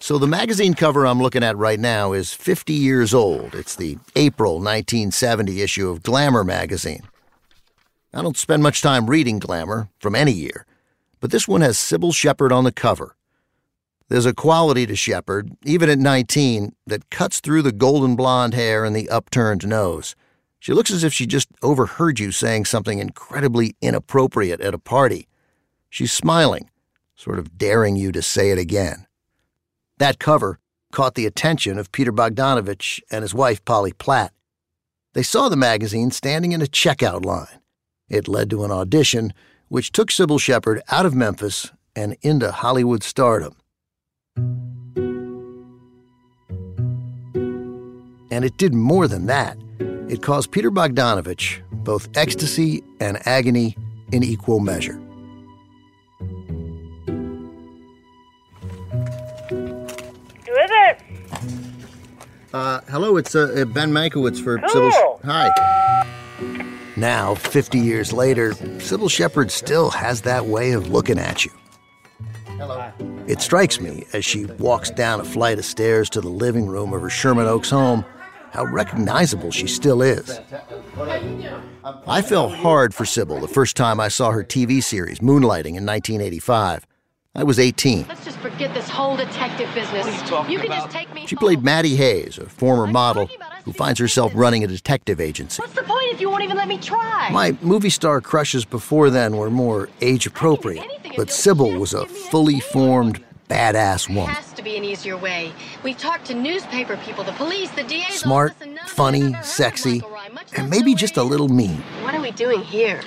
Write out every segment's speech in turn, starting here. So the magazine cover I'm looking at right now is 50 years old. It's the April 1970 issue of Glamour magazine. I don't spend much time reading Glamour from any year, but this one has Cybill Shepherd on the cover. There's a quality to Shepherd, even at 19, that cuts through the golden blonde hair and the upturned nose. She looks as if she just overheard you saying something incredibly inappropriate at a party. She's smiling, sort of daring you to say it again. That cover caught the attention of Peter Bogdanovich and his wife, Polly Platt. They saw the magazine standing in a checkout line. It led to an audition, which took Cybill Shepherd out of Memphis and into Hollywood stardom. And it did more than that. It caused Peter Bogdanovich both ecstasy and agony in equal measure. Hello, it's Ben Mankiewicz for Cybill. Hi. Now, 50 years later, Cybill Shepherd still has that way of looking at you. Hello. It strikes me, as she walks down a flight of stairs to the living room of her Sherman Oaks home, how recognizable she still is. I fell hard for Cybill the first time I saw her TV series, Moonlighting, in 1985. I was 18. Let's just forget this whole detective business. What are you talking about? Just take me. She played Maddie Hayes, a former model who finds herself running a detective agency. What's the point if you won't even let me try? My movie star crushes before then were more age-appropriate, but Cybill was a fully formed, badass woman. There has to be an easier way. We've talked to newspaper people, the police, the DA's office. Smart, funny, sexy, and maybe just a little mean. What are we doing here?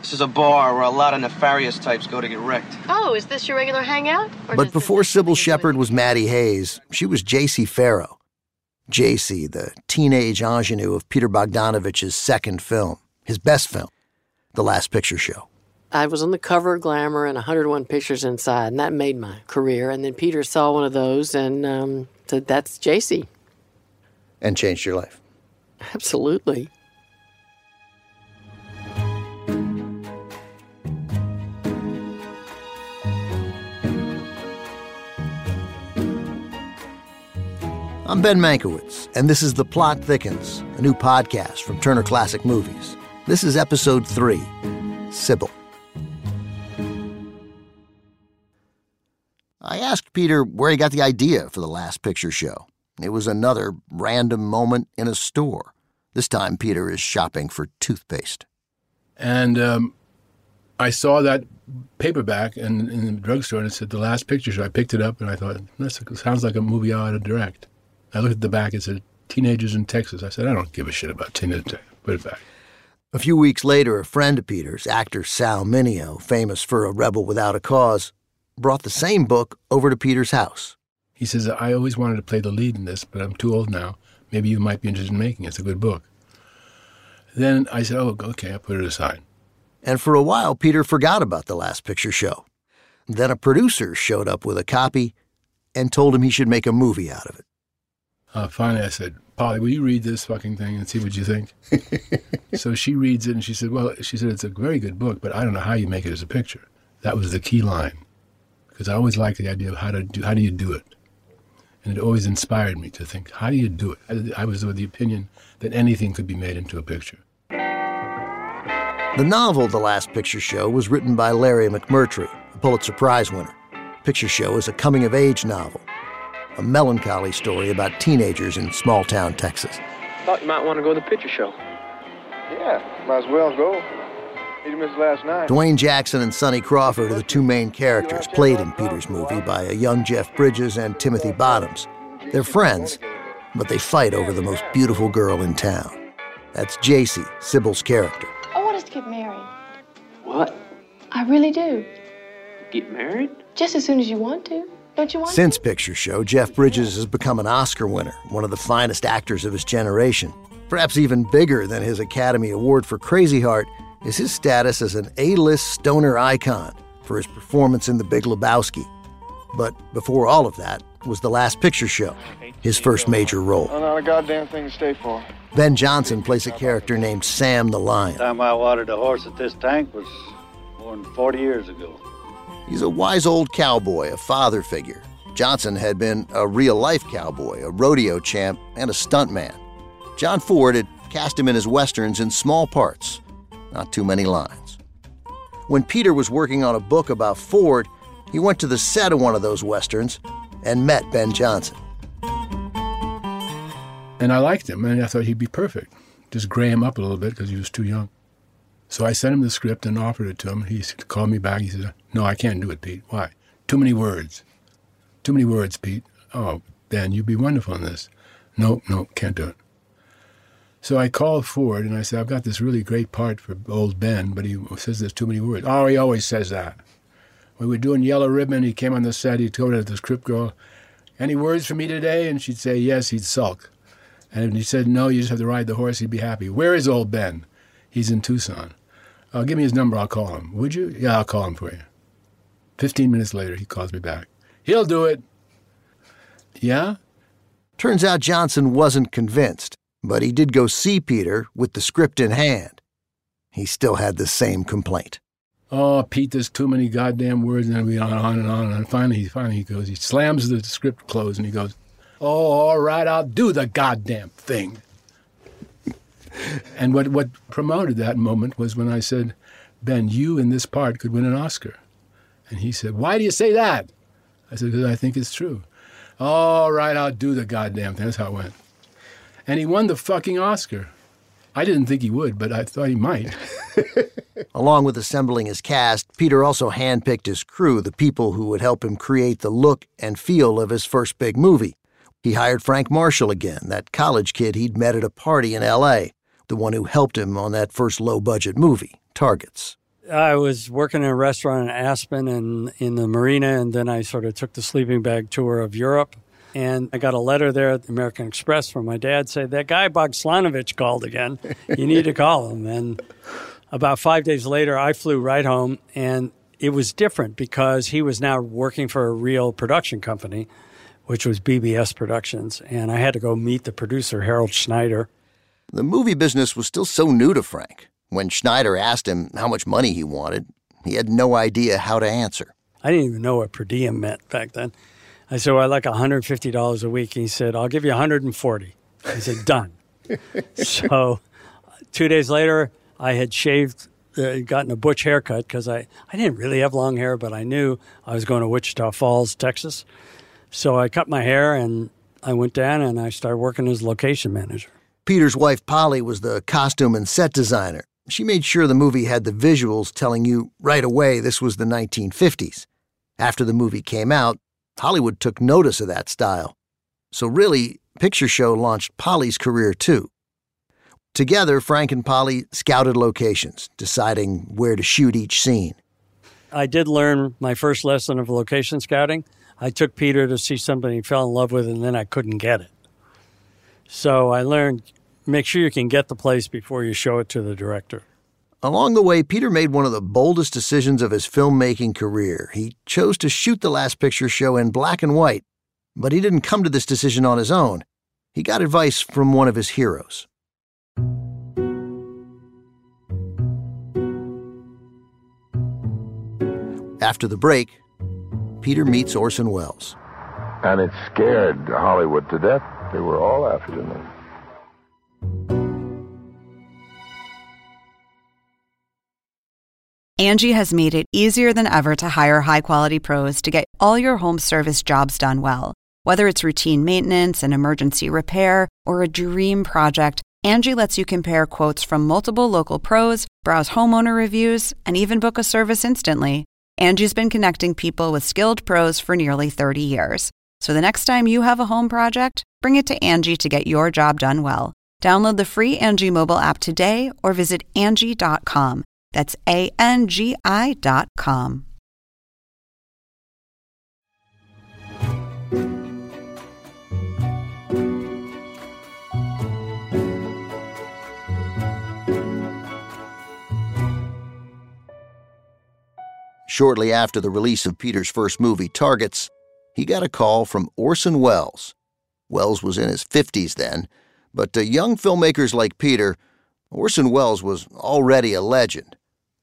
This is a bar where a lot of nefarious types go to get wrecked. Oh, is this your regular hangout? But before Cybill Shepherd was Maddie Hayes, she was Jacy Farrow. Jacy, the teenage ingenue of Peter Bogdanovich's second film, his best film, The Last Picture Show. I was on the cover of Glamour and 101 Pictures Inside, and that made my career. And then Peter saw one of those and said, that's Jacy. And changed your life. Absolutely. I'm Ben Mankiewicz, and this is The Plot Thickens, a new podcast from Turner Classic Movies. This is Episode 3, Cybill. I asked Peter where he got the idea for The Last Picture Show. It was another random moment in a store. This time, Peter is shopping for toothpaste. And I saw that paperback in the drugstore, and it said The Last Picture Show. I picked it up, and I thought, this sounds like a movie I ought to direct. I looked at the back, it said, Teenagers in Texas. I said, I don't give a shit about teenagers in Texas. Put it back. A few weeks later, a friend of Peter's, actor Sal Mineo, famous for A Rebel Without a Cause, brought the same book over to Peter's house. He says, I always wanted to play the lead in this, but I'm too old now. Maybe you might be interested in making it. It's a good book. Then I said, oh, okay, I put it aside. And for a while, Peter forgot about The Last Picture Show. Then a producer showed up with a copy and told him he should make a movie out of it. Finally, I said, Polly, will you read this fucking thing and see what you think? So she reads it, and she said, it's a very good book, but I don't know how you make it as a picture. That was the key line, because I always liked the idea of how do you do it? And it always inspired me to think, how do you do it? I was of the opinion that anything could be made into a picture. The novel The Last Picture Show was written by Larry McMurtry, a Pulitzer Prize winner. Picture Show is a coming-of-age novel, a melancholy story about teenagers in small-town Texas. Thought you might want to go to the picture show. Yeah, might as well go. You missed last night. Dwayne Jackson and Sonny Crawford are the two main characters played in Peter's movie by a young Jeff Bridges and Timothy Bottoms. They're friends, but they fight over the most beautiful girl in town. That's Jacy, Cybill's character. I want us to get married. What? I I really do. Get married? Just as soon as you want to. Don't you want to? Since Picture Show, Jeff Bridges has become an Oscar winner, one of the finest actors of his generation. Perhaps even bigger than his Academy Award for Crazy Heart is his status as an A-list stoner icon for his performance in The Big Lebowski. But before all of that was The Last Picture Show, his first major role. Not a goddamn thing to stay for. Ben Johnson plays a character named Sam the Lion. The time I watered a horse at this tank was more than 40 years ago. He's a wise old cowboy, a father figure. Johnson had been a real-life cowboy, a rodeo champ, and a stuntman. John Ford had cast him in his westerns in small parts, not too many lines. When Peter was working on a book about Ford, he went to the set of one of those westerns and met Ben Johnson. And I liked him, and I thought he'd be perfect. Just gray him up a little bit because he was too young. So I sent him the script and offered it to him. He called me back. He said, "No, I can't do it, Pete." "Why?" "Too many words. Too many words, Pete." "Oh, Dan, you'd be wonderful in this." No, can't do it. So I called Ford and I said, "I've got this really great part for old Ben, but he says there's too many words." "Oh, he always says that." We were doing Yellow Ribbon. He came on the set. He'd go to the script girl, "Any words for me today?" And she'd say, "Yes." He'd sulk. And if he said, "No, you just have to ride the horse," he'd be happy. "Where is old Ben?" "He's in Tucson." "Give me his number. I'll call him." "Would you?" "Yeah, I'll call him for you." 15 minutes later, he calls me back. "He'll do it." "Yeah?" Turns out Johnson wasn't convinced. But he did go see Peter with the script in hand. He still had the same complaint. "Oh, Pete, there's too many goddamn words," and we on and on. And finally he goes, he slams the script closed, and he goes, "Oh, all right, I'll do the goddamn thing." And what promoted that moment was when I said, "Ben, you in this part could win an Oscar." And he said, "Why do you say that?" I said, "Because I think it's true." "All right, I'll do the goddamn thing." That's how it went. And he won the fucking Oscar. I didn't think he would, but I thought he might. Along with assembling his cast, Peter also handpicked his crew, the people who would help him create the look and feel of his first big movie. He hired Frank Marshall again, that college kid he'd met at a party in L.A., the one who helped him on that first low-budget movie, Targets. I was working in a restaurant in Aspen and in the marina, and then I sort of took the sleeping bag tour of Europe. And I got a letter there at the American Express from my dad saying, "That guy Bogdanovich called again. You need to call him." And about 5 days later, I flew right home. And it was different because he was now working for a real production company, which was BBS Productions. And I had to go meet the producer, Harold Schneider. The movie business was still so new to Frank. When Schneider asked him how much money he wanted, he had no idea how to answer. I didn't even know what per diem meant back then. I said, "Well, I like $150 a week." He said, "I'll give you $140. I said, "Done." So 2 days later, I had shaved, gotten a butch haircut because I didn't really have long hair, but I knew I was going to Wichita Falls, Texas. So I cut my hair and I went down and I started working as location manager. Peter's wife, Polly, was the costume and set designer. She made sure the movie had the visuals telling you right away this was the 1950s. After the movie came out, Hollywood took notice of that style. So really, Picture Show launched Polly's career, too. Together, Frank and Polly scouted locations, deciding where to shoot each scene. I did learn my first lesson of location scouting. I took Peter to see something he fell in love with, and then I couldn't get it. So I learned, make sure you can get the place before you show it to the director. Along the way, Peter made one of the boldest decisions of his filmmaking career. He chose to shoot The Last Picture Show in black and white, but he didn't come to this decision on his own. He got advice from one of his heroes. After the break, Peter meets Orson Welles. And it scared Hollywood to death. They were all after him. Angie has made it easier than ever to hire high-quality pros to get all your home service jobs done well. Whether it's routine maintenance, an emergency repair, or a dream project, Angie lets you compare quotes from multiple local pros, browse homeowner reviews, and even book a service instantly. Angie's been connecting people with skilled pros for nearly 30 years. So the next time you have a home project, bring it to Angie to get your job done well. Download the free Angie mobile app today or visit Angie.com. That's ANGI.com. Shortly after the release of Peter's first movie, Targets, he got a call from Orson Welles. Welles was in his 50s then, but to young filmmakers like Peter, Orson Welles was already a legend.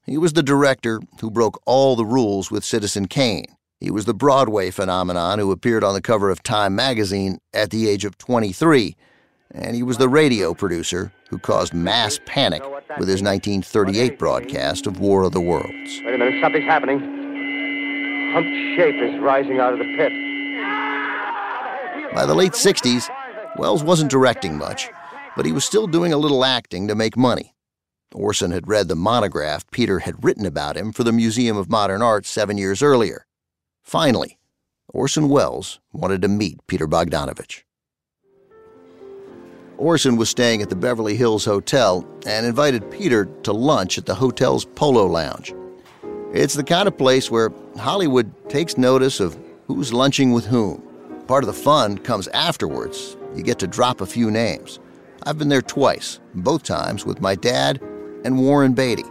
He was the director who broke all the rules with Citizen Kane. He was the Broadway phenomenon who appeared on the cover of Time magazine at the age of 23, and he was the radio producer who caused mass panic with his 1938 broadcast of War of the Worlds. Wait a minute, something's happening. Humped shape is rising out of the pit. By the late 60s, Welles wasn't directing much, but he was still doing a little acting to make money. Orson had read the monograph Peter had written about him for the Museum of Modern Art 7 years earlier. Finally, Orson Welles wanted to meet Peter Bogdanovich. Orson was staying at the Beverly Hills Hotel and invited Peter to lunch at the hotel's Polo Lounge. It's the kind of place where Hollywood takes notice of who's lunching with whom. Part of the fun comes afterwards. You get to drop a few names. I've been there twice, both times with my dad and Warren Beatty.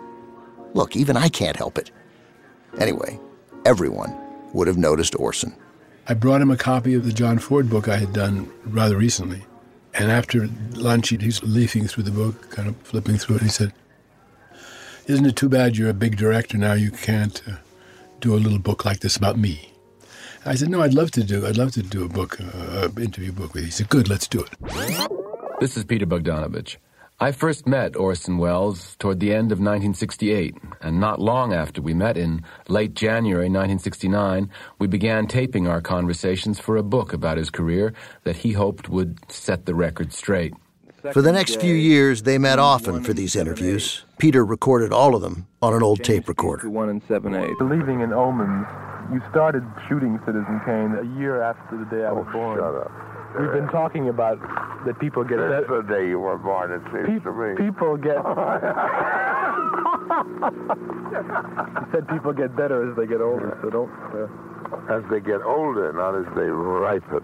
Look, even I can't help it. Anyway, everyone would have noticed Orson. I brought him a copy of the John Ford book I had done rather recently. And after lunch, he's leafing through the book, kind of flipping through it. He said, "Isn't it too bad you're a big director now? You can't do a little book like this about me." I said, "No, I'd love to do a book, interview book with you." He said, "Good, let's do it." This is Peter Bogdanovich. I first met Orson Welles toward the end of 1968, and not long after we met in late January 1969, we began taping our conversations for a book about his career that he hoped would set the record straight. For the next few years, they met often for these interviews. Peter recorded all of them on an old tape recorder. Believing in omens, you started shooting Citizen Kane a year after the day I was born. Shut up. We've been talking about that people get... That's the day you were born, it seems to me. People get... You said people get better as they get older, so don't... As they get older, not as they ripen.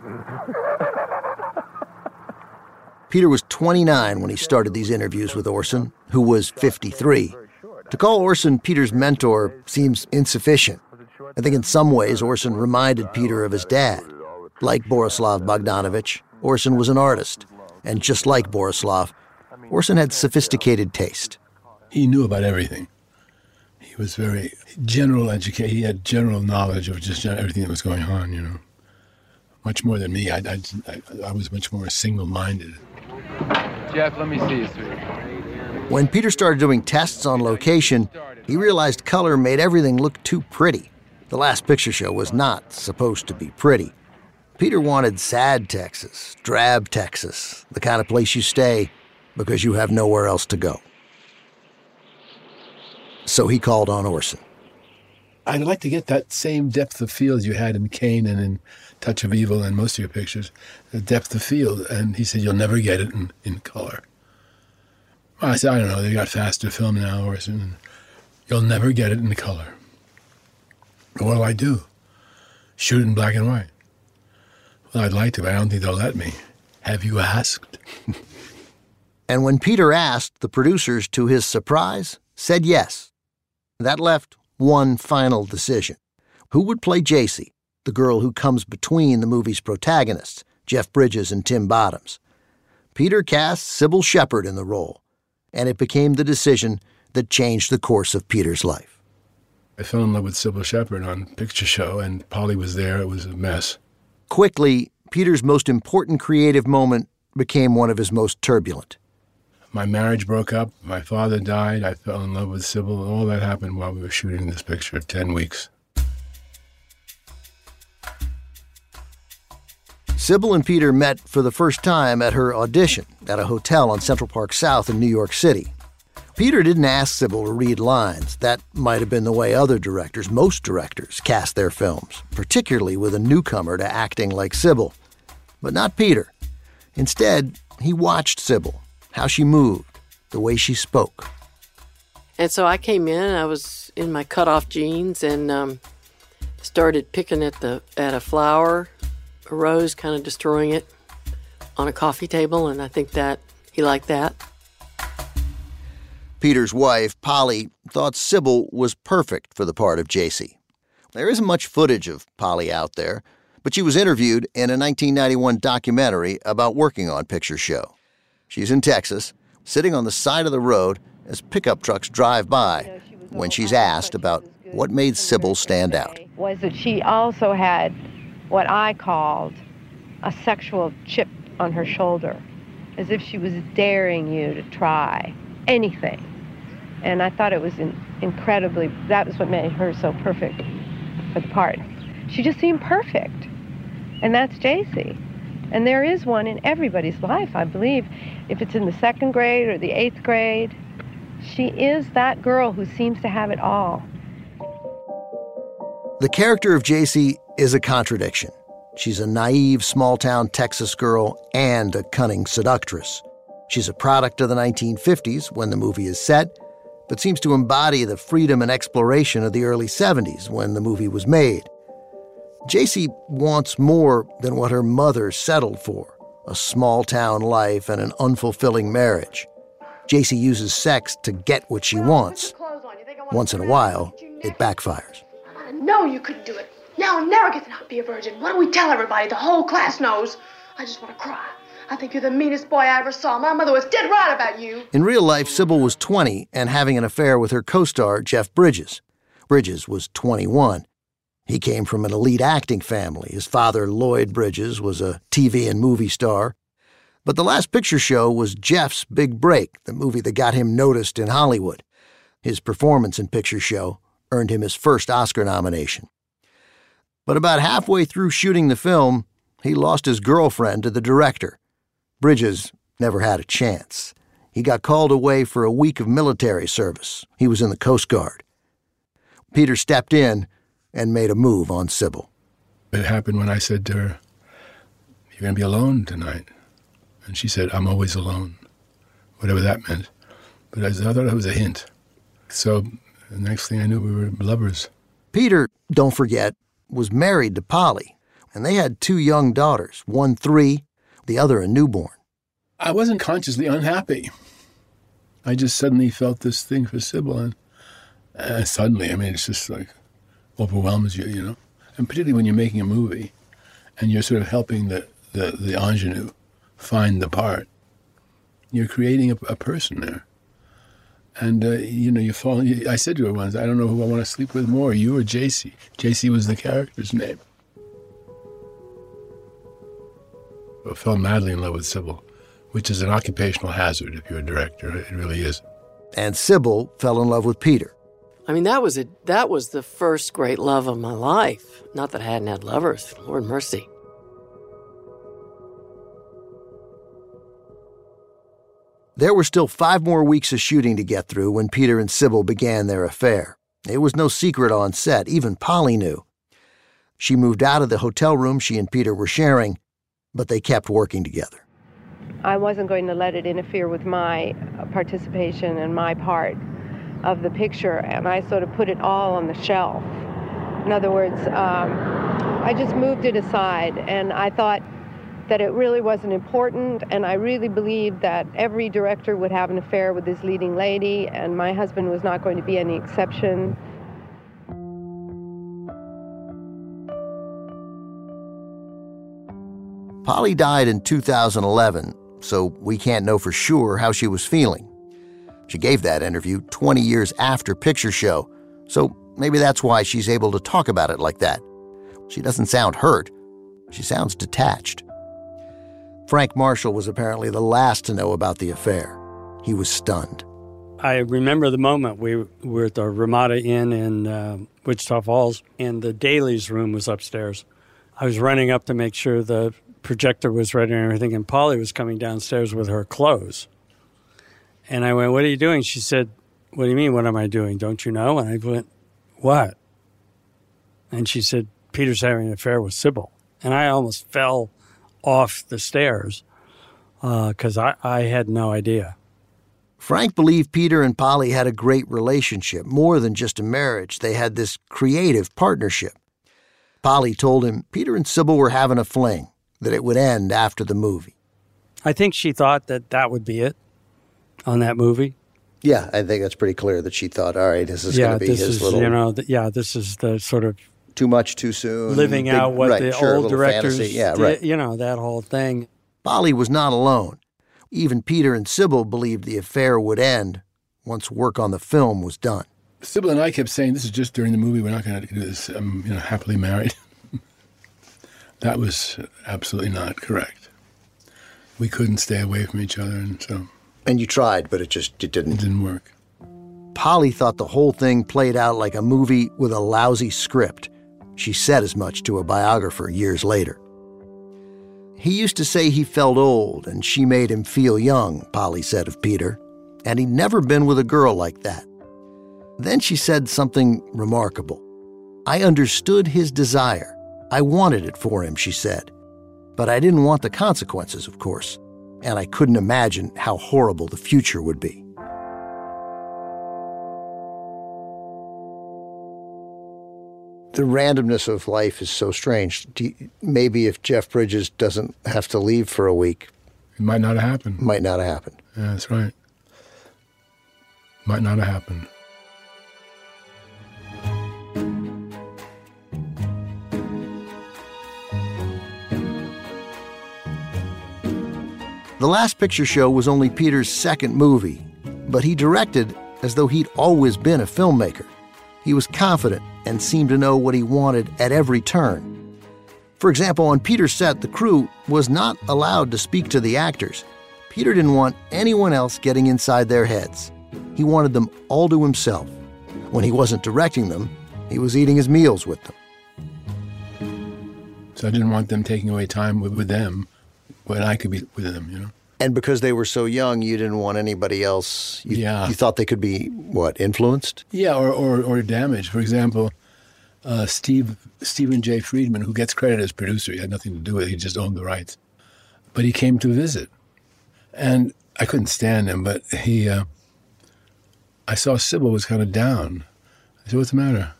Peter was 29 when he started these interviews with Orson, who was 53. To call Orson Peter's mentor seems insufficient. I think in some ways Orson reminded Peter of his dad. Like Borislav Bogdanovich, Orson was an artist. And just like Borislav, Orson had sophisticated taste. He knew about everything. He was very general educated. He had general knowledge of just everything that was going on, you know. Much more than me. I was much more single-minded. Jeff, let me see you, sweetie. When Peter started doing tests on location, he realized color made everything look too pretty. The Last Picture Show was not supposed to be pretty. Peter wanted sad Texas, drab Texas, the kind of place you stay because you have nowhere else to go. So he called on Orson. I'd like to get that same depth of field you had in Kane and in Touch of Evil and most of your pictures, the depth of field. And he said, "You'll never get it in color." I said, "I don't know, they got faster film now, Orson. You'll never get it in color." "What'll I do? Shoot it in black and white?" "Well, I'd like to, but I don't think they'll let me." "Have you asked?" And when Peter asked, the producers, to his surprise, said yes. That left one final decision. Who would play Jacy, the girl who comes between the movie's protagonists, Jeff Bridges and Tim Bottoms? Peter cast Cybill Shepherd in the role, and it became the decision that changed the course of Peter's life. I fell in love with Cybill Shepherd on Picture Show, and Polly was there. It was a mess. Quickly, Peter's most important creative moment became one of his most turbulent. My marriage broke up. My father died. I fell in love with Cybill. All that happened while we were shooting this picture, 10 weeks. Cybill and Peter met for the first time at her audition at a hotel on Central Park South in New York City. Peter didn't ask Cybill to read lines. That might have been the way other directors, most directors, cast their films, particularly with a newcomer to acting like Cybill. But not Peter. Instead, he watched Cybill, how she moved, the way she spoke. And so I came in, I was in my cutoff jeans and started picking at a flower, a rose, kind of destroying it on a coffee table, and I think that he liked that. Peter's wife, Polly, thought Cybill was perfect for the part of Jacy. There isn't much footage of Polly out there, but she was interviewed in a 1991 documentary about working on Picture Show. She's in Texas, sitting on the side of the road as pickup trucks drive by when she's asked about what made Cybill stand out. Was that she also had what I called a sexual chip on her shoulder, as if she was daring you to try anything. And I thought it was incredibly, that was what made her so perfect for the part. She just seemed perfect, and that's Jacy. And there is one in everybody's life, I believe. If it's in the second grade or the eighth grade, she is that girl who seems to have it all. The character of Jacy is a contradiction. She's a naive, small-town Texas girl and a cunning seductress. She's a product of the 1950s when the movie is set, but seems to embody the freedom and exploration of the early 70s when the movie was made. Jacy wants more than what her mother settled for, a small-town life and an unfulfilling marriage. Jacy uses sex to get what she wants. Once in a while, it backfires. I know you couldn't do it. Now I never get to not be a virgin. What do we tell everybody? The whole class knows. I just want to cry. I think you're the meanest boy I ever saw. My mother was dead right about you. In real life, Cybill was 20 and having an affair with her co-star, Jeff Bridges. Bridges was 21. He came from an elite acting family. His father, Lloyd Bridges, was a TV and movie star. But The Last Picture Show was Jeff's big break, the movie that got him noticed in Hollywood. His performance in Picture Show earned him his first Oscar nomination. But about halfway through shooting the film, he lost his girlfriend to the director. Bridges never had a chance. He got called away for a week of military service. He was in the Coast Guard. Peter stepped in and made a move on Cybill. It happened when I said to her, "You're going to be alone tonight." And she said, "I'm always alone," whatever that meant. But I thought that was a hint. So the next thing I knew, we were lovers. Peter, don't forget, was married to Polly, and they had two young daughters, one 3, the other a newborn. I wasn't consciously unhappy. I just suddenly felt this thing for Cybill, and suddenly, I mean, it's just like overwhelms you, you know? And particularly when you're making a movie and you're sort of helping the ingenue find the part. You're creating a person there. And, you know, you fall. I said to her once, "I don't know who I want to sleep with more, you or Jacy." Jacy was the character's name. I fell madly in love with Cybill, which is an occupational hazard if you're a director. It really is. And Cybill fell in love with Peter. I mean, that was the first great love of my life. Not that I hadn't had lovers, Lord mercy. There were still 5 more weeks of shooting to get through when Peter and Cybill began their affair. It was no secret on set. Even Polly knew. She moved out of the hotel room she and Peter were sharing, but they kept working together. I wasn't going to let it interfere with my participation and my part of the picture, and I sort of put it all on the shelf. In other words, I just moved it aside, and I thought that it really wasn't important, and I really believed that every director would have an affair with his leading lady, and my husband was not going to be any exception. Polly died in 2011, so we can't know for sure how she was feeling. She gave that interview 20 years after Picture Show, so maybe that's why she's able to talk about it like that. She doesn't sound hurt. She sounds detached. Frank Marshall was apparently the last to know about the affair. He was stunned. I remember the moment we were at the Ramada Inn in Wichita Falls, and the dailies room was upstairs. I was running up to make sure the projector was ready and everything, and Polly was coming downstairs with her clothes. And I went, "What are you doing?" She said, "What do you mean, what am I doing? Don't you know?" And I went, "What?" And she said, "Peter's having an affair with Cybill." And I almost fell off the stairs because I had no idea. Frank believed Peter and Polly had a great relationship, more than just a marriage. They had this creative partnership. Polly told him Peter and Cybill were having a fling, that it would end after the movie. I think she thought that that would be it on that movie. Yeah, I think that's pretty clear that she thought, all right, this is going to be his little... this is the sort of... Too much, too soon. Living out what the old directors... that whole thing. Polly was not alone. Even Peter and Cybill believed the affair would end once work on the film was done. Cybill and I kept saying, this is just during the movie. We're not going to do this. I'm happily married. That was absolutely not correct. We couldn't stay away from each other. And you tried, but it didn't. It didn't work. Polly thought the whole thing played out like a movie with a lousy script. She said as much to a biographer years later. He used to say he felt old and she made him feel young, Polly said of Peter, and he'd never been with a girl like that. Then she said something remarkable. I understood his desire. I wanted it for him, she said. But I didn't want the consequences, of course, and I couldn't imagine how horrible the future would be. The randomness of life is so strange. Maybe if Jeff Bridges doesn't have to leave for a week... It might not have happened. Might not have happened. Yeah, that's right. Might not have happened. The Last Picture Show was only Peter's second movie, but he directed as though he'd always been a filmmaker. He was confident and seemed to know what he wanted at every turn. For example, on Peter's set, the crew was not allowed to speak to the actors. Peter didn't want anyone else getting inside their heads. He wanted them all to himself. When he wasn't directing them, he was eating his meals with them. So I didn't want them taking away time with them when I could be with them, And because they were so young, you didn't want anybody else. You thought they could be, influenced? Yeah, or damaged. For example, Stephen J. Friedman, who gets credit as producer, he had nothing to do with it, he just owned the rights. But he came to visit. And I couldn't stand him, but I saw Cybill was kind of down. I said, what's the matter?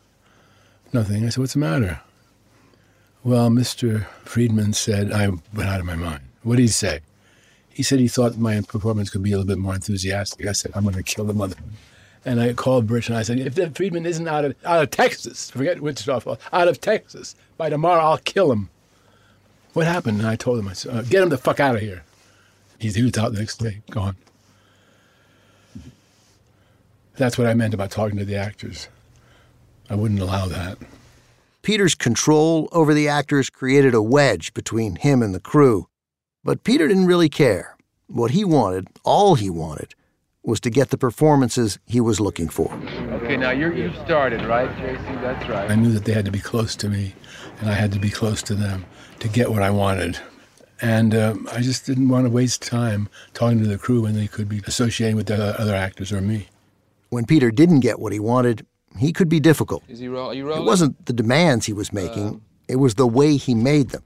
Nothing. I said, what's the matter? Well, Mr. Friedman said, I went out of my mind. What did he say? He said he thought my performance could be a little bit more enthusiastic. I said, I'm going to kill the mother. And I called Bert and I said, if that Friedman isn't out of Texas, forget Wichita, out of Texas, by tomorrow I'll kill him. What happened? And I told him, I said, get him the fuck out of here. He was out the next day, gone. That's what I meant about talking to the actors. I wouldn't allow that. Peter's control over the actors created a wedge between him and the crew. But Peter didn't really care. What he wanted, all he wanted, was to get the performances he was looking for. Okay, now you started, right, Jacy? That's right. I knew that they had to be close to me, and I had to be close to them to get what I wanted. And I just didn't want to waste time talking to the crew when they could be associating with the other actors or me. When Peter didn't get what he wanted, he could be difficult. It wasn't the demands he was making. It was the way he made them.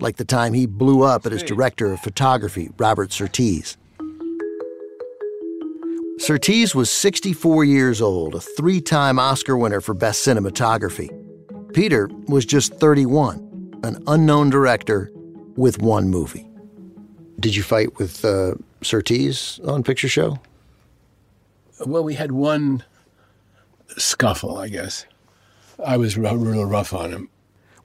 Like the time he blew up at his director of photography, Robert Surtees. Surtees was 64 years old, a three-time Oscar winner for Best Cinematography. Peter was just 31, an unknown director with one movie. Did you fight with Surtees on Picture Show? Well, we had one scuffle, I guess. I was real rough on him.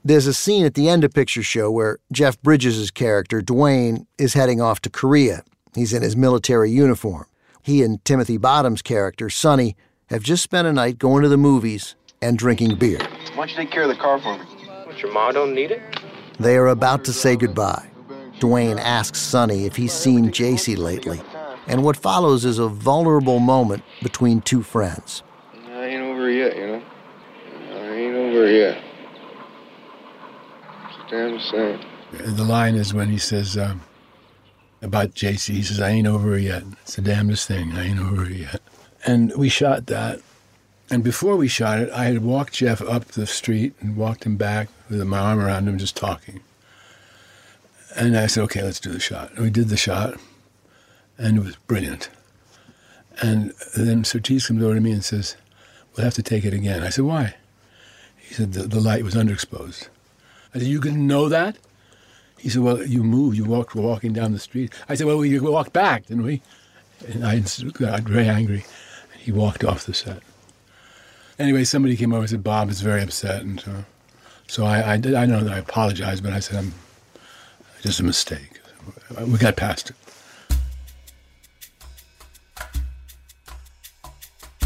There's a scene at the end of Picture Show where Jeff Bridges' character, Dwayne, is heading off to Korea. He's in his military uniform. He and Timothy Bottoms' character, Sonny, have just spent a night going to the movies and drinking beer. Why don't you take care of the car for me? What, your ma don't need it? They are about to say goodbye. Dwayne asks Sonny if he's seen Jacy lately, and what follows is a vulnerable moment between two friends. I ain't over yet, I ain't over yet. The line is when he says about Jacy, he says, I ain't over her yet. It's the damnedest thing, I ain't over her yet. And we shot that. And before we shot it, I had walked Jeff up the street and walked him back with my arm around him, just talking. And I said, okay, let's do the shot. And we did the shot, and it was brilliant. And then Surtees comes over to me and says, "We'll have to take it again." I said, "Why?" He said, the light was underexposed. I said, "You didn't know that?" He said, "Well, you moved. You walked. We're walking down the street." I said, "Well, we walked back, didn't we?" And I got very angry. He walked off the set. Anyway, somebody came over and said, "Bob is very upset." And so I did. I know that I apologized, but I said, "I'm just a mistake. We got past it."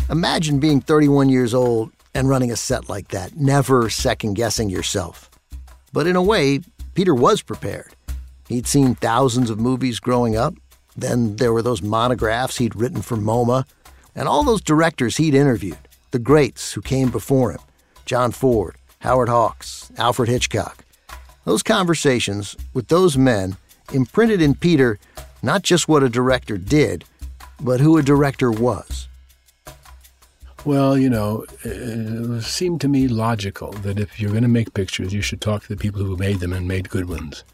Imagine being 31 years old and running a set like that, never second-guessing yourself. But in a way, Peter was prepared. He'd seen thousands of movies growing up. Then there were those monographs he'd written for MoMA, and all those directors he'd interviewed, the greats who came before him, John Ford, Howard Hawks, Alfred Hitchcock. Those conversations with those men imprinted in Peter not just what a director did, but who a director was. Well, you know, it seemed to me logical that if you're going to make pictures, you should talk to the people who made them and made good ones.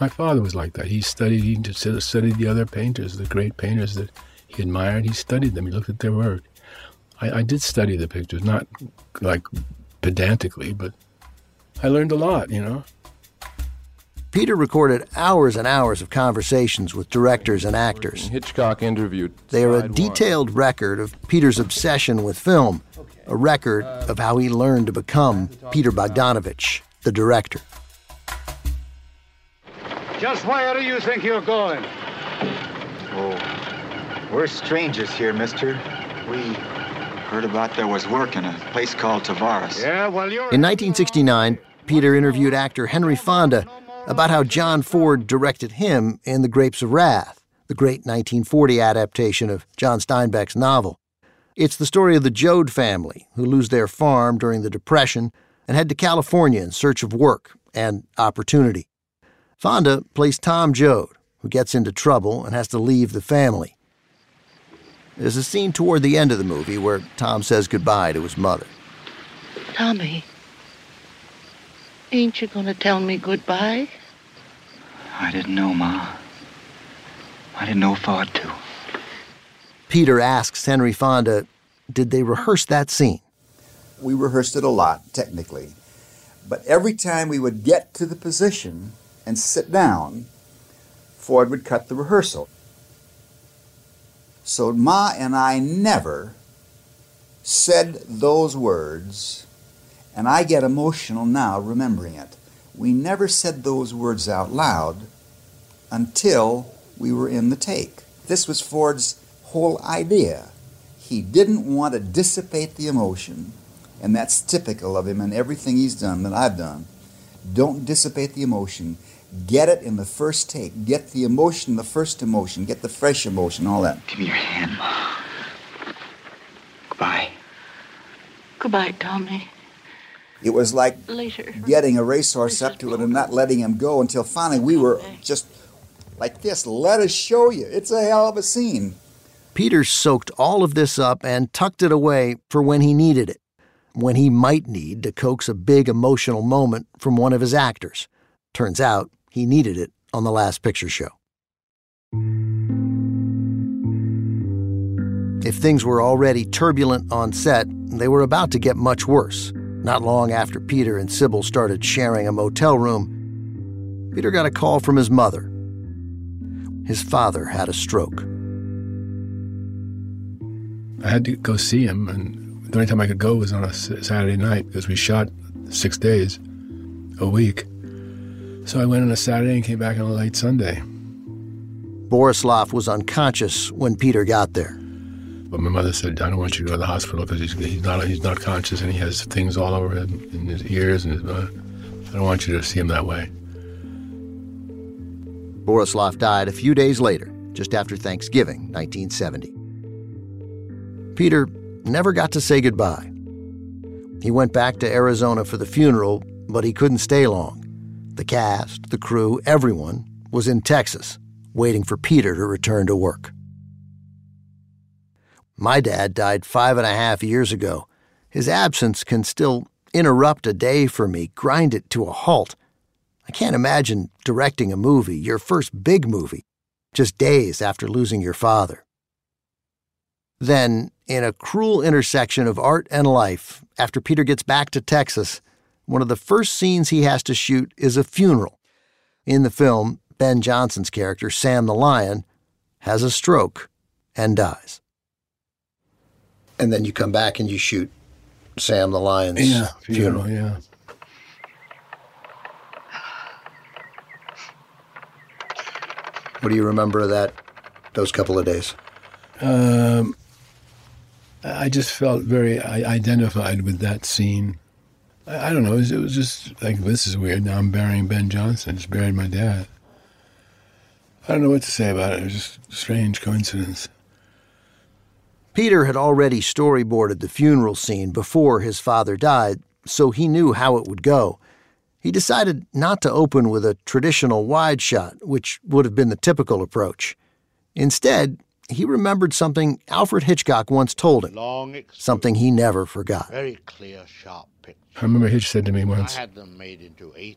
My father was like that. He studied the other painters, the great painters that he admired. He studied them. He looked at their work. I did study the pictures, not like pedantically, but I learned a lot, you know. Peter recorded hours and hours of conversations with directors and actors. Hitchcock interviewed. They are a detailed record of Peter's obsession with film, a record of how he learned to become Peter Bogdanovich, the director. Just where do you think you're going? Oh, we're strangers here, mister. We heard about there was work in a place called Tavares. Yeah, well, you're... In 1969, Peter interviewed actor Henry Fonda about how John Ford directed him in The Grapes of Wrath, the great 1940 adaptation of John Steinbeck's novel. It's the story of the Joad family, who lose their farm during the Depression and head to California in search of work and opportunity. Fonda plays Tom Joad, who gets into trouble and has to leave the family. There's a scene toward the end of the movie where Tom says goodbye to his mother. "Tommy, ain't you gonna tell me goodbye?" "I didn't know, Ma. I didn't know if I ought to." Peter asks Henry Fonda, did they rehearse that scene? We rehearsed it a lot, technically. But every time we would get to the position and sit down, Ford would cut the rehearsal. So Ma and I never said those words. And I get emotional now remembering it. We never said those words out loud until we were in the take. This was Ford's whole idea. He didn't want to dissipate the emotion, and that's typical of him in everything he's done that I've done. Don't dissipate the emotion. Get it in the first take. Get the emotion, the first emotion. Get the fresh emotion, all that. "Give me your hand, Ma. Goodbye." "Goodbye, Tommy." It was like getting a racehorse up to it and not letting him go until finally we were just like this. Let us show you. It's a hell of a scene. Peter soaked all of this up and tucked it away for when he needed it, when he might need to coax a big emotional moment from one of his actors. Turns out he needed it on The Last Picture Show. If things were already turbulent on set, they were about to get much worse. Not long after Peter and Cybill started sharing a motel room, Peter got a call from his mother. His father had a stroke. I had to go see him, and the only time I could go was on a Saturday night because we shot 6 days a week. So I went on a Saturday and came back on a late Sunday. Borislav was unconscious when Peter got there. But my mother said, "I don't want you to go to the hospital because he's not conscious and he has things all over him in his ears. And I don't want you to see him that way." Borislav died a few days later, just after Thanksgiving, 1970. Peter never got to say goodbye. He went back to Arizona for the funeral, but he couldn't stay long. The cast, the crew, everyone was in Texas, waiting for Peter to return to work. My dad died 5.5 years ago. His absence can still interrupt a day for me, grind it to a halt. I can't imagine directing a movie, your first big movie, just days after losing your father. Then, in a cruel intersection of art and life, after Peter gets back to Texas, one of the first scenes he has to shoot is a funeral. In the film, Ben Johnson's character, Sam the Lion, has a stroke and dies. And then you come back and you shoot Sam the Lion's funeral. Yeah. What do you remember of that, those couple of days? I just felt very identified with that scene. I don't know, it was just like, this is weird, now I'm burying Ben Johnson, just buried my dad. I don't know what to say about it, it was just a strange coincidence. Peter had already storyboarded the funeral scene before his father died, so he knew how it would go. He decided not to open with a traditional wide shot, which would have been the typical approach. Instead, he remembered something Alfred Hitchcock once told him, something he never forgot. Very clear, sharp picture. I remember Hitch said to me once,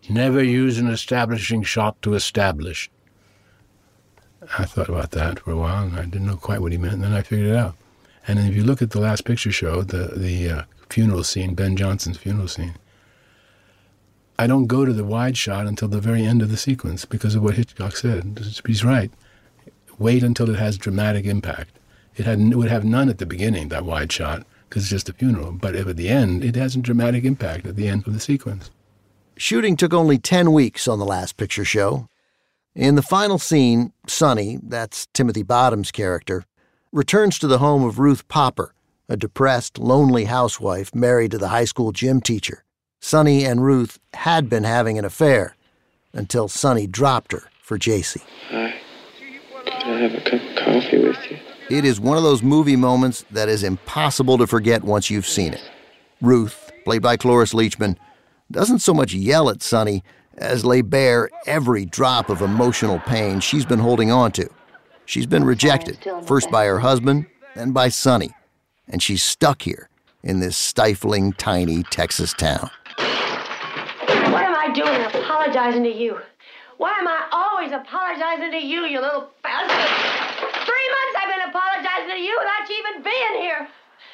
never use an establishing shot to establish. I thought about that for a while, and I didn't know quite what he meant, and then I figured it out. And if you look at The Last Picture Show, the funeral scene, Ben Johnson's funeral scene, I don't go to the wide shot until the very end of the sequence because of what Hitchcock said. He's right. Wait until it has dramatic impact. It would have none at the beginning, that wide shot, because it's just a funeral. But if at the end, it has a dramatic impact at the end of the sequence. Shooting took only 10 weeks on The Last Picture Show. In the final scene, Sonny, that's Timothy Bottoms' character, returns to the home of Ruth Popper, a depressed, lonely housewife married to the high school gym teacher. Sonny and Ruth had been having an affair until Sonny dropped her for Jacy. Hi. Can I have a cup of coffee with you? It is one of those movie moments that is impossible to forget once you've seen it. Ruth, played by Cloris Leachman, doesn't so much yell at Sonny as lay bare every drop of emotional pain she's been holding on to. She's been rejected, first by her husband, then by Sonny, and she's stuck here in this stifling, tiny Texas town. What am I doing apologizing to you? Why am I always apologizing to you, you little bastard? 3 months I've been apologizing to you without you even being here.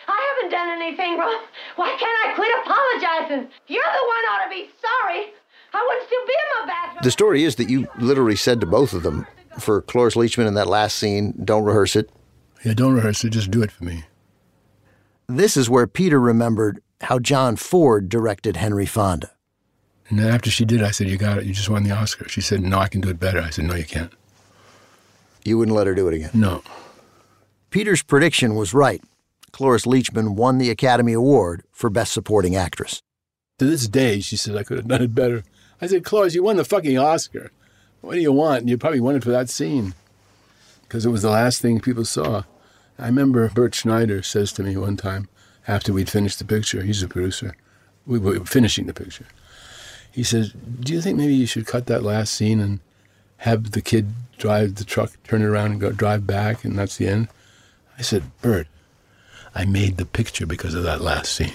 I haven't done anything wrong. Why can't I quit apologizing? You're the one who ought to be sorry. I wouldn't still be in my bathroom. The story is that you literally said to both of them, for Cloris Leachman in that last scene, don't rehearse it. Yeah, don't rehearse it, just do it for me. This is where Peter remembered how John Ford directed Henry Fonda. And then after she did, I said, you got it, you just won the Oscar. She said, no, I can do it better. I said, no, you can't. You wouldn't let her do it again? No. Peter's prediction was right. Cloris Leachman won the Academy Award for Best Supporting Actress. To this day, she said, I could have done it better. I said, Cloris, you won the fucking Oscar. What do you want? And you probably won it for that scene because it was the last thing people saw. I remember Bert Schneider says to me one time after we'd finished the picture, he's a producer, we were finishing the picture. He says, do you think maybe you should cut that last scene and have the kid drive the truck, turn it around and go drive back, and that's the end? I said, Bert, I made the picture because of that last scene.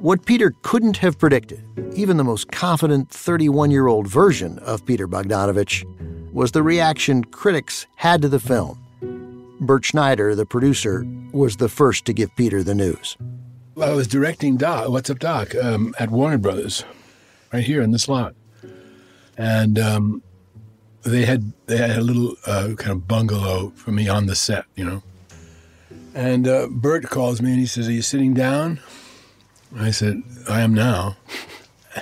What Peter couldn't have predicted, even the most confident 31-year-old version of Peter Bogdanovich, was the reaction critics had to the film. Bert Schneider, the producer, was the first to give Peter the news. I was directing Doc, What's Up Doc, at Warner Brothers, right here in this lot. And they had a little kind of bungalow for me on the set, you know. And Bert calls me and he says, are you sitting down? I said, I am now.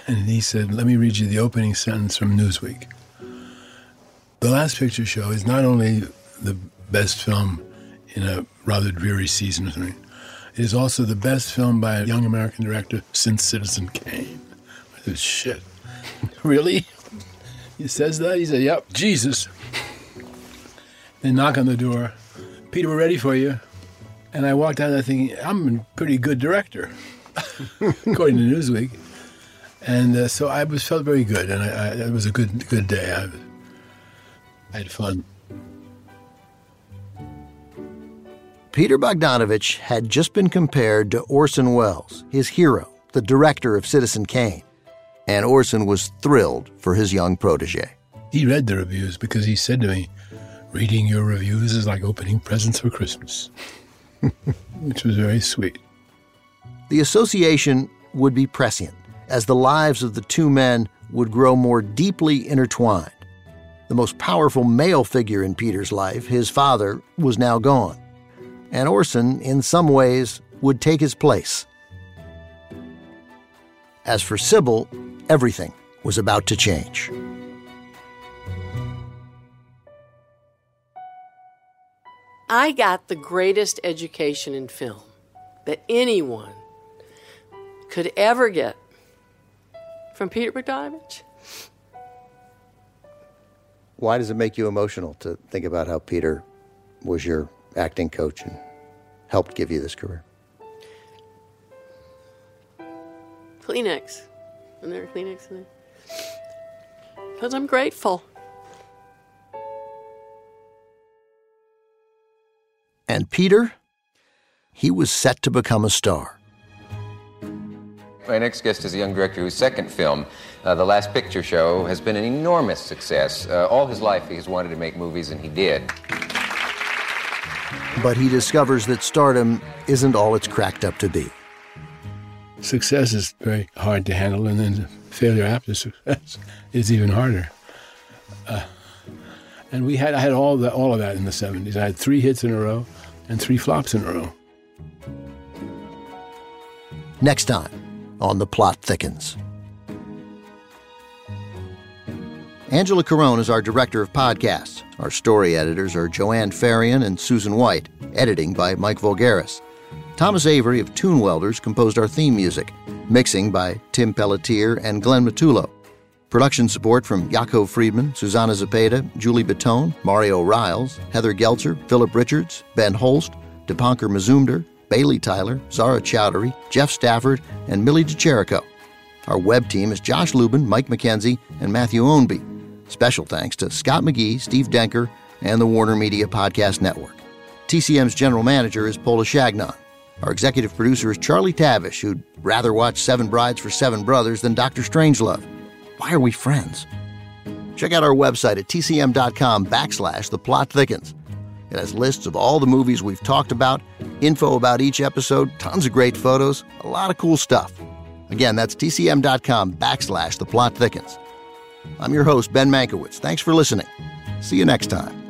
And he said, let me read you the opening sentence from Newsweek. The Last Picture Show is not only the best film in a rather dreary season or something, it is also the best film by a young American director since Citizen Kane. I said, shit. Really? He says that? He said, yep, Jesus. They knock on the door. Peter, we're ready for you. And I walked out there thinking, I'm a pretty good director, according to Newsweek. And so I felt very good, and it was a good day. I had fun. Peter Bogdanovich had just been compared to Orson Welles, his hero, the director of Citizen Kane. And Orson was thrilled for his young protege. He read the reviews because he said to me, reading your reviews is like opening presents for Christmas, which was very sweet. The association would be prescient as the lives of the two men would grow more deeply intertwined. The most powerful male figure in Peter's life, his father, was now gone, and Orson, in some ways, would take his place. As for Cybill, everything was about to change. I got the greatest education in film that anyone could ever get from Peter Bogdanovich. Why does it make you emotional to think about how Peter was your acting coach and helped give you this career? Kleenex. Isn't there a Kleenex in there? Because I'm grateful. And Peter, he was set to become a star. My next guest is a young director whose second film, The Last Picture Show, has been an enormous success. All his life he has wanted to make movies, and he did. But he discovers that stardom isn't all it's cracked up to be. Success is very hard to handle, and then failure after success is even harder. And I had all of that in the 70s. I had 3 hits in a row and 3 flops in a row. Next time on The Plot Thickens. Angela Carone is our director of podcasts. Our story editors are Joanne Farian and Susan White, editing by Mike Vulgaris. Thomas Avery of Tune Welders composed our theme music, mixing by Tim Pelletier and Glenn Matullo. Production support from Jaco Friedman, Susanna Zepeda, Julie Batone, Mario Riles, Heather Geltzer, Philip Richards, Ben Holst, Dipankar Mazumdar, Bailey Tyler, Zara Chowdhury, Jeff Stafford, and Millie DiCerico. Our web team is Josh Lubin, Mike McKenzie, and Matthew Ownby. Special thanks to Scott McGee, Steve Denker, and the Warner Media Podcast Network. TCM's general manager is Paula Shagnon. Our executive producer is Charlie Tavish, who'd rather watch 7 Brides for 7 Brothers than Dr. Strangelove. Why are we friends? Check out our website at tcm.com/theplotthickens. It has lists of all the movies we've talked about, info about each episode, tons of great photos, a lot of cool stuff. Again, that's tcm.com/theplotthickens. I'm your host, Ben Mankiewicz. Thanks for listening. See you next time.